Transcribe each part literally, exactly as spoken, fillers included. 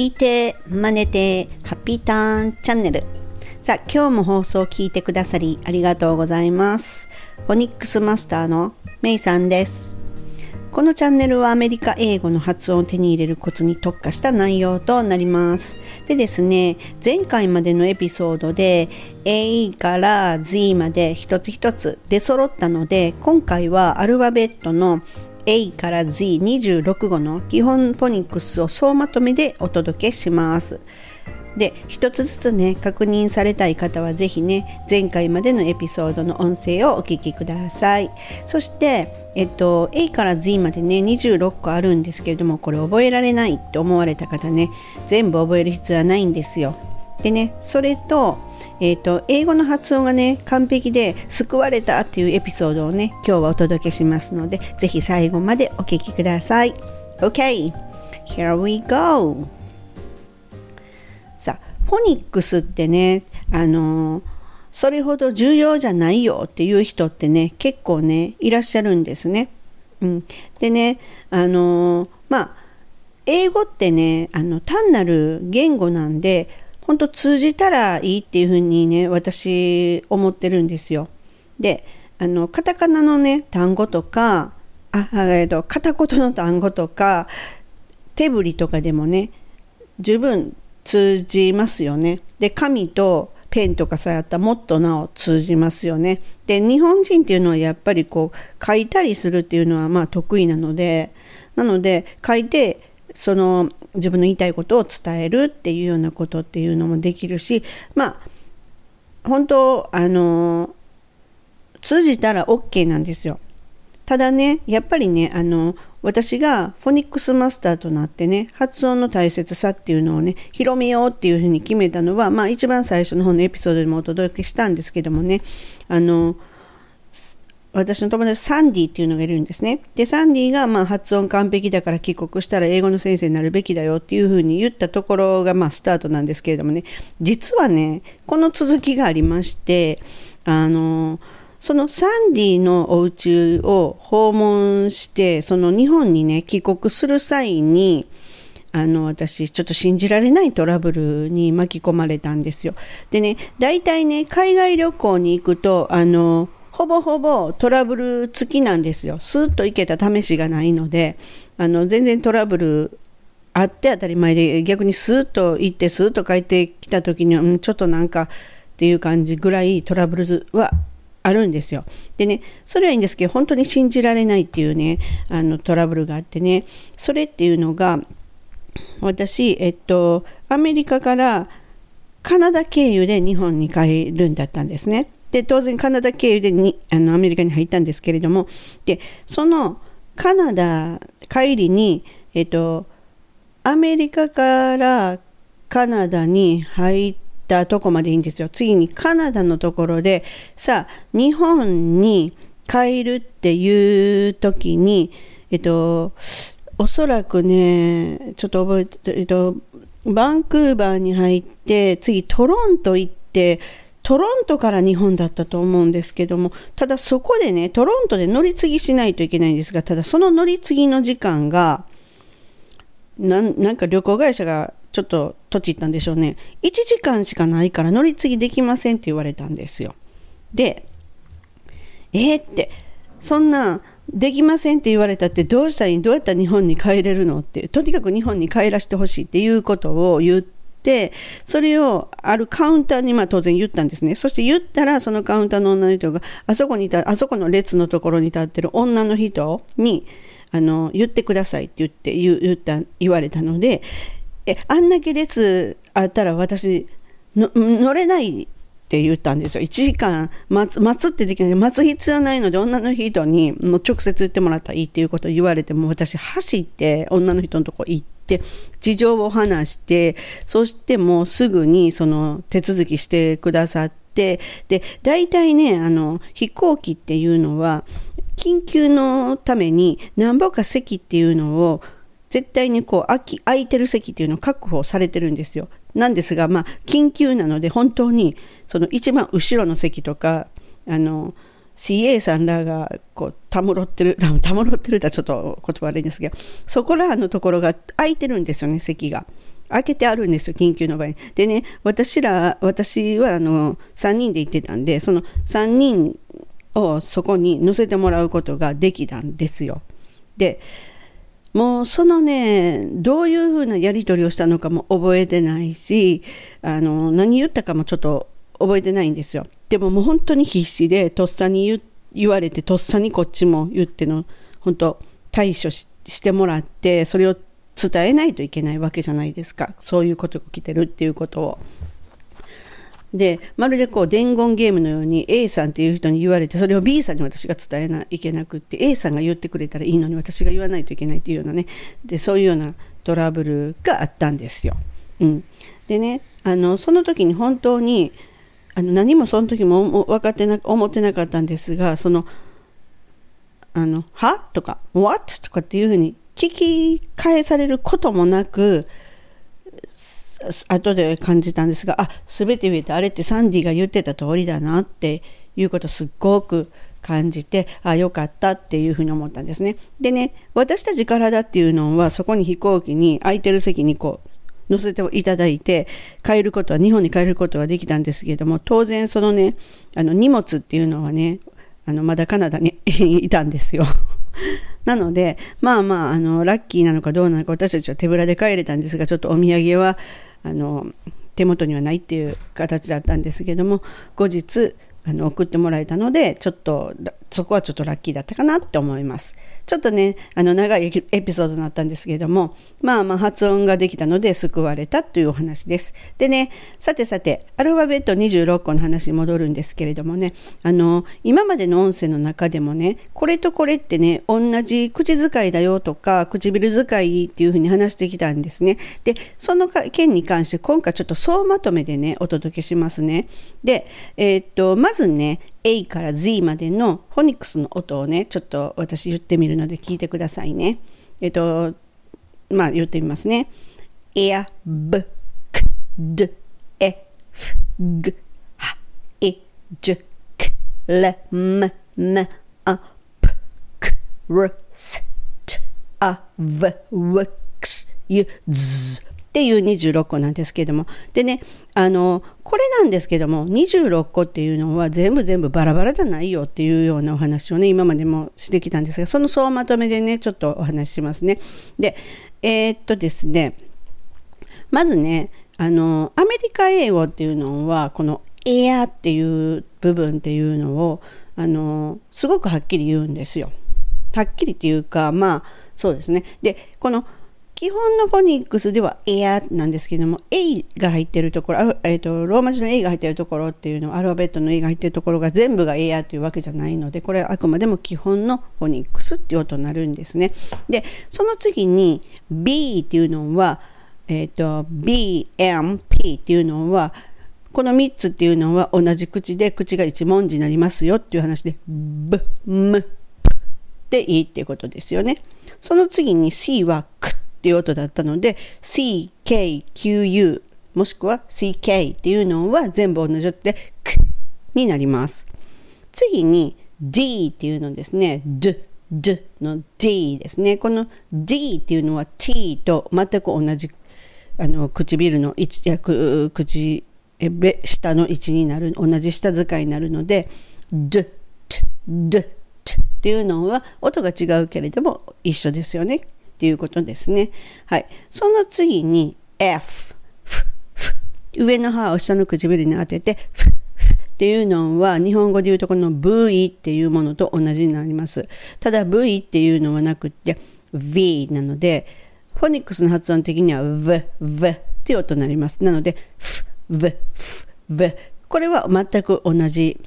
聞いて真似てハッピーターンチャンネル。さあ、今日も放送を聞いてくださりありがとうございます。フォニックスマスターのメイさんです。このチャンネルはアメリカ英語の発音を手に入れるコツに特化した内容となります。でですね、前回までのエピソードで A から Z まで一つ一つ出揃ったので、今回はアルファベットのA から ゼットにじゅうろく 語の基本フォニックスを総まとめでお届けします。で、一つずつね、確認されたい方はぜひね、前回までのエピソードの音声をお聞きください。そして、えっと、A から Z までね、にじゅうろっこあるんですけれども、これ覚えられないと思われた方ね、全部覚える必要はないんですよ。でね、それと、えっと、英語の発音がね、完璧で救われたっていうエピソードをね、今日はお届けしますので、ぜひ最後までお聞きください。OK! Here we go! さあ、フォニックスってね、あのー、それほど重要じゃないよっていう人ってね、結構ね、いらっしゃるんですね。うん。でね、あのー、まあ、英語ってね、あの、単なる言語なんで、本当通じたらいいっていう風にね、私思ってるんですよ。で、あのカタカナのね単語とか、あ、えっと片言の単語とか手振りとかでもね、十分通じますよね。で、紙とペンとかさやったらもっとなお通じますよね。で、日本人っていうのはやっぱりこう書いたりするっていうのはまあ得意なので、なので書いてその自分の言いたいことを伝えるっていうようなことっていうのもできるし、まあ本当あの通じたら OK なんですよ。ただね、やっぱりね、あの私がフォニックスマスターとなってね、発音の大切さっていうのをね、広めようっていうふうに決めたのは、まあ一番最初の方のエピソードでもお届けしたんですけどもね、あの私の友達サンディっていうのがいるんですね。で、サンディがまあ発音完璧だから帰国したら英語の先生になるべきだよっていうふうに言ったところがまあスタートなんですけれどもね、実はね、この続きがありまして、あの、そのサンディのお家を訪問して、その日本にね、帰国する際に、あの、私、ちょっと信じられないトラブルに巻き込まれたんですよ。でね、大体ね、海外旅行に行くと、あの、ほぼほぼトラブル付きなんですよ。スーッと行けた試しがないので、あの全然トラブルあって当たり前で、逆にスーッと行ってスーッと帰ってきた時には、うん、ちょっとなんかっていう感じぐらいトラブルはあるんですよ。でね、それはいいんですけど、本当に信じられないっていうね、あのトラブルがあってね、それっていうのが私、えっとアメリカからカナダ経由で日本に帰るんだったんですね。で、当然カナダ経由でにあのアメリカに入ったんですけれども、で、そのカナダ帰りに、えっと、アメリカからカナダに入ったとこまでいいんですよ。次にカナダのところで、さあ、日本に帰るっていう時に、えっと、おそらくね、ちょっと覚えて、えっと、バンクーバーに入って、次トロント行って、トロントから日本だったと思うんですけども、ただそこでね、トロントで乗り継ぎしないといけないんですが、ただその乗り継ぎの時間が、な、なんか旅行会社がちょっととちったんでしょうね。いちじかんしかないから乗り継ぎできませんって言われたんですよ。で、えー、って、そんな、できませんって言われたってどうしたらいい？どうやったら日本に帰れるのって、とにかく日本に帰らせてほしいっていうことを言って、で、それをあるカウンターにまあ当然言ったんですね。そして言ったら、そのカウンターの女の人が、あそこにいた、あそこの列のところに立ってる女の人に、あの、言ってくださいって言って、言、言った、言われたので、え、あんだけ列あったら私、の、乗れないって言ったんですよ。いちじかん待つ、待つってできない。待つ必要ないので、女の人にもう直接言ってもらったらいいっていうことを言われて、もう私走って女の人のとこ行って、で、事情を話して、そしてもうすぐにその手続きしてくださって、で、大体ね、あの飛行機っていうのは緊急のために何ぼか席っていうのを絶対にこう空き、空いてる席っていうのを確保されてるんですよ。なんですが、まあ緊急なので本当にその一番後ろの席とか、あのシーエー さんらがこうたむろってる、たむろってるってちょっと言葉悪いんですけど、そこらのところが空いてるんですよね、席が。開けてあるんですよ、緊急の場合。でね、私ら、私はあのさんにんで行ってたんで、そのさんにんをそこに乗せてもらうことができたんですよ。で、もうそのね、どういうふうなやり取りをしたのかも覚えてないし、あの、何言ったかもちょっと覚えてないんですよ。でももう本当に必死で、とっさに 言, 言われて、とっさにこっちも言っての、本当対処 し, してもらって、それを伝えないといけないわけじゃないですか。そういうことが起きてるっていうことを。で、まるでこう伝言ゲームのように A さんっていう人に言われて、それを B さんに私が伝えないといけなくって、 A さんが言ってくれたらいいのに私が言わないといけないっていうようなね。で、そういうようなトラブルがあったんですよ。うん、でね、あのその時に本当にあの何もその時も分かってな思ってなかったんですが、そのあのはとか what とかっていうふうに聞き返されることもなく、後で感じたんですが、あ、すべて見えて、あれってサンディが言ってた通りだなっていうことをすっごく感じて、あ、よかったっていうふうに思ったんですね。でね、私たちからだっていうのは、そこに飛行機に空いてる席にこう乗せていただいて、帰ることは、日本に帰ることはできたんですけれども、当然そのね、あの荷物っていうのはね、あのまだカナダにいたんですよ。なので、まあまあ、あのラッキーなのかどうなのか、私たちは手ぶらで帰れたんですが、ちょっとお土産はあの手元にはないっていう形だったんですけども、後日あの送ってもらえたので、ちょっとそこはちょっとラッキーだったかなって思います。ちょっとね、あの長いエピソードになったんですけれども、まあまあ発音ができたので救われたというお話です。でね、さてさて、アルファベットにじゅうろっこの話に戻るんですけれどもね、あの今までの音声の中でもね、これとこれってね、同じ口遣いだよとか唇遣いっていうふうに話してきたんですね。で、その件に関して今回ちょっと総まとめでね、お届けしますね。で、えー、っとまずね、A から Z までのフォニックスの音をね、ちょっと私言ってみるので聞いてくださいね。えっと、まあ言ってみますね。エア、ブ、ク、ド、エ、フ、グ、ハ、イ、ジュ、ク、レ、ム、ナ、ア、プ、ク、ル、ス、チ、ア、ヴ、ウ、クス、ユ、ズっていうにじゅうろっこなんですけれども、でね、あのこれなんですけども、にじゅうろっこっていうのは全部全部バラバラじゃないよっていうようなお話をね、今までもしてきたんですが、その総まとめでね、ちょっとお話ししますね。で、えー、っとですね、まずね、あのアメリカ英語っていうのは、このエアっていう部分っていうのをあのすごくはっきり言うんですよ。はっきりっていうか、まあそうですね。で、この基本のフォニックスではエアなんですけども、 A が入ってるところ、えー、とローマ字の A が入ってるところっていうのは、アルファベットの A が入ってるところが全部がエアというわけじゃないので、これはあくまでも基本のフォニックスっていう音になるんですね。で、その次に B っていうのは、えー、と ビーエムピー っていうのは、このみっつっていうのは同じ口で、口が一文字になりますよっていう話で、 ブ、ム、プでいいっていうことですよね。その次に C はクっていう音だったので、 シーケーキューユー もしくは シーケー っていうのは全部同じ音でクになります。次に D っていうのですね、 ド、ドの D ですね。この D っていうのは T と全く同じ、あの唇の位置や口下の位置になる、同じ下遣いになるので、 ド、ド、ドっていうのは音が違うけれども一緒ですよねっていうことですね。はい。その次に F、F、F、上の歯を下の唇に当てて F、F っていうのは、日本語でいうとこの V っていうものと同じになります。ただ V っていうのはなくって V なので、フォニックスの発音的には V、V っていう音になります。なので F、V、V、これは全く同じ。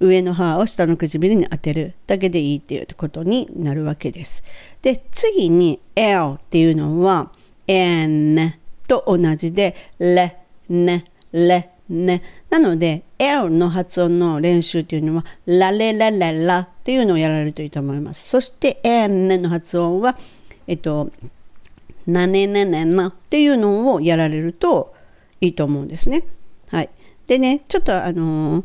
上の歯を下の唇に当てるだけでいいっていうことになるわけです。で、次に L っていうのは N と同じで、レ、ネ、レ、ネ。なので L の発音の練習っていうのは、ラレラララっていうのをやられるといいと思います。そして N の発音は、えっと、ナネネネナっていうのをやられるといいと思うんですね。はい。でね、ちょっとあのー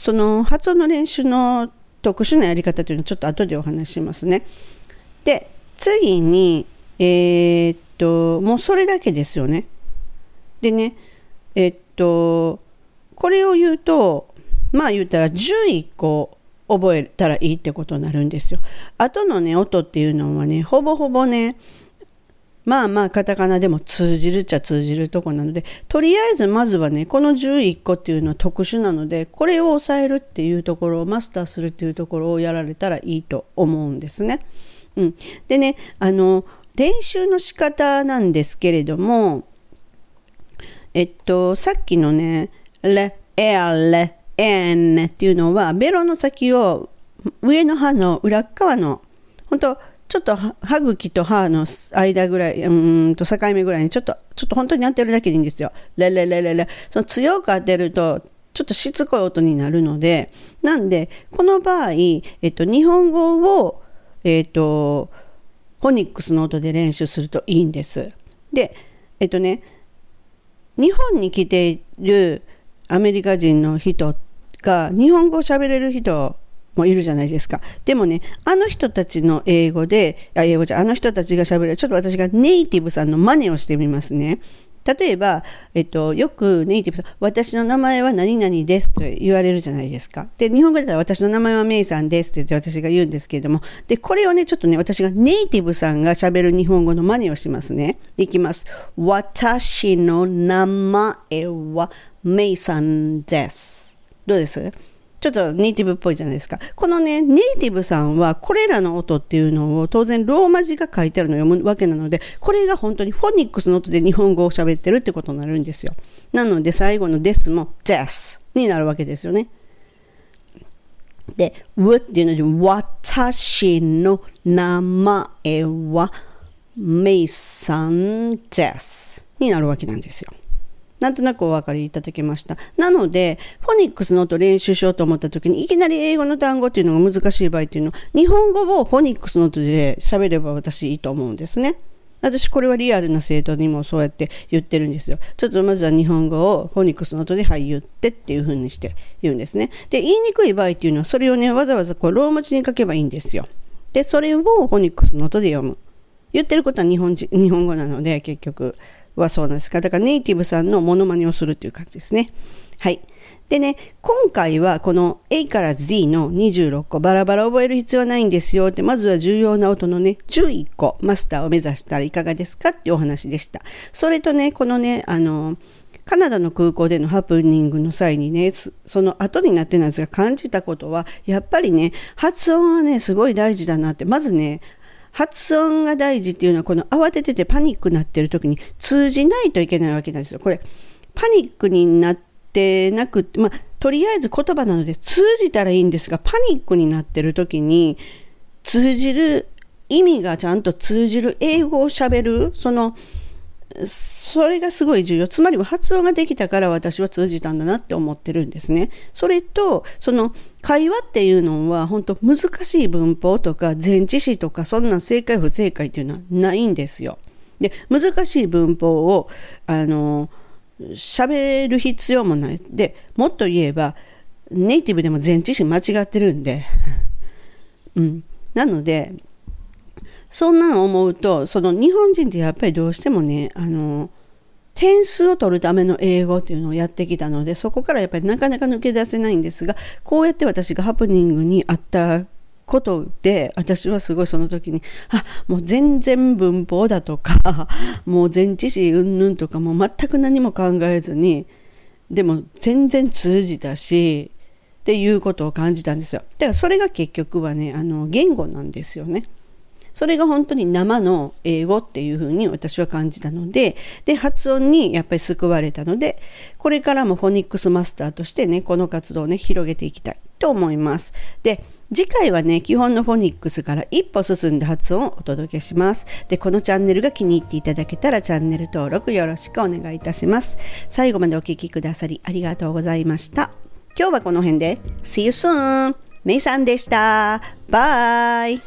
その発音の練習の特殊なやり方というのはちょっと後でお話しますね。で次に、えー、っともうそれだけですよね。でね、えっとこれを言うと、まあ言ったらじゅういっこ覚えたらいいってことになるんですよ。あとのね音っていうのはね、ほぼほぼね、まあまあカタカナでも通じるっちゃ通じるとこなので、とりあえずまずはねこのじゅういっこっていうのは特殊なので、これを抑えるっていうところをマスターするっていうところをやられたらいいと思うんですね。うん、でねあの練習の仕方なんですけれども、えっとさっきのねレエアレエンっていうのはベロの先を上の歯の裏側のほんとちょっと歯茎と歯の間ぐらい、うーんと境目ぐらいにちょっとちょっと本当に当てるだけでいいんですよ。レレレレレ、その強く当てるとちょっとしつこい音になるので、なんでこの場合、えっと、日本語を、えっと、フォニックスの音で練習するといいんです。で、えっとね、日本に来ているアメリカ人の人が日本語を喋れる人もいるじゃないですか。でもね、あの人たちの英語で、あ、英語じゃ、あの人たちが喋る、ちょっと私がネイティブさんの真似をしてみますね。例えば、えっと、よくネイティブさん、私の名前は何々ですと言われるじゃないですか。で、日本語だったら私の名前はメイさんですって言って私が言うんですけれども、で、これをね、ちょっとね、私がネイティブさんが喋る日本語の真似をしますね。いきます。私の名前はメイさんです。どうです？ちょっとネイティブっぽいじゃないですか。このね、ネイティブさんはこれらの音っていうのを当然ローマ字が書いてあるのを読むわけなので、これが本当にフォニックスの音で日本語を喋ってるってことになるんですよ。なので最後のですもですになるわけですよね。で、うっていうので、私の名前はメイさんですになるわけなんですよ。なんとなくお分かりいただけました。なので、フォニックスの音練習しようと思った時に、いきなり英語の単語っていうのが難しい場合っていうのは、日本語をフォニックスの音で喋れば私いいと思うんですね。私これはリアルな生徒にもそうやって言ってるんですよ。ちょっとまずは日本語をフォニックスの音で、はい、言ってっていう風にして言うんですね。で、言いにくい場合っていうのは、それをね、わざわざこうローマ字に書けばいいんですよ。で、それをフォニックスの音で読む。言ってることは日本人、日本語なので、結局。はそうなんですか。だからネイティブさんのモノマネをするという感じですね。はい。でね、今回はこの A から Z のにじゅうろっこバラバラ覚える必要はないんですよって、まずは重要な音のね、じゅういっこマスターを目指したらいかがですかっていうお話でした。それとね、このね、あの、カナダの空港でのハプニングの際にね、その後になってなんですが感じたことは、やっぱりね、発音はね、すごい大事だなって、まずね、発音が大事っていうのは、この慌てててパニックになってる時に通じないといけないわけなんですよ。これパニックになってなくて、まあ、とりあえず言葉なので通じたらいいんですが、パニックになってる時に通じる意味がちゃんと通じる英語をしゃべる、そのそれがすごい重要。つまりは発音ができたから私は通じたんだなって思ってるんですね。それと、その会話っていうのは本当難しい文法とか前置詞とか、そんな正解不正解っていうのはないんですよ。で、難しい文法をあの喋る必要もない。でもっと言えばネイティブでも前置詞間違ってるんでうん、なのでそんなん思うと、その日本人ってやっぱりどうしてもね、あの、点数を取るための英語っていうのをやってきたので、そこからやっぱりなかなか抜け出せないんですが、こうやって私がハプニングにあったことで、私はすごいその時に、あ、もう全然文法だとか、もう前置詞うんぬんとか、もう全く何も考えずに、でも全然通じたし、っていうことを感じたんですよ。だからそれが結局はね、あの、言語なんですよね。それが本当に生の英語っていう風に私は感じたので、で、発音にやっぱり救われたので、これからもフォニックスマスターとしてね、この活動をね、広げていきたいと思います。で、次回はね、基本のフォニックスから一歩進んだ発音をお届けします。で、このチャンネルが気に入っていただけたらチャンネル登録よろしくお願いいたします。最後までお聞きくださりありがとうございました。今日はこの辺で、See you soon! メイさんでした。バイ。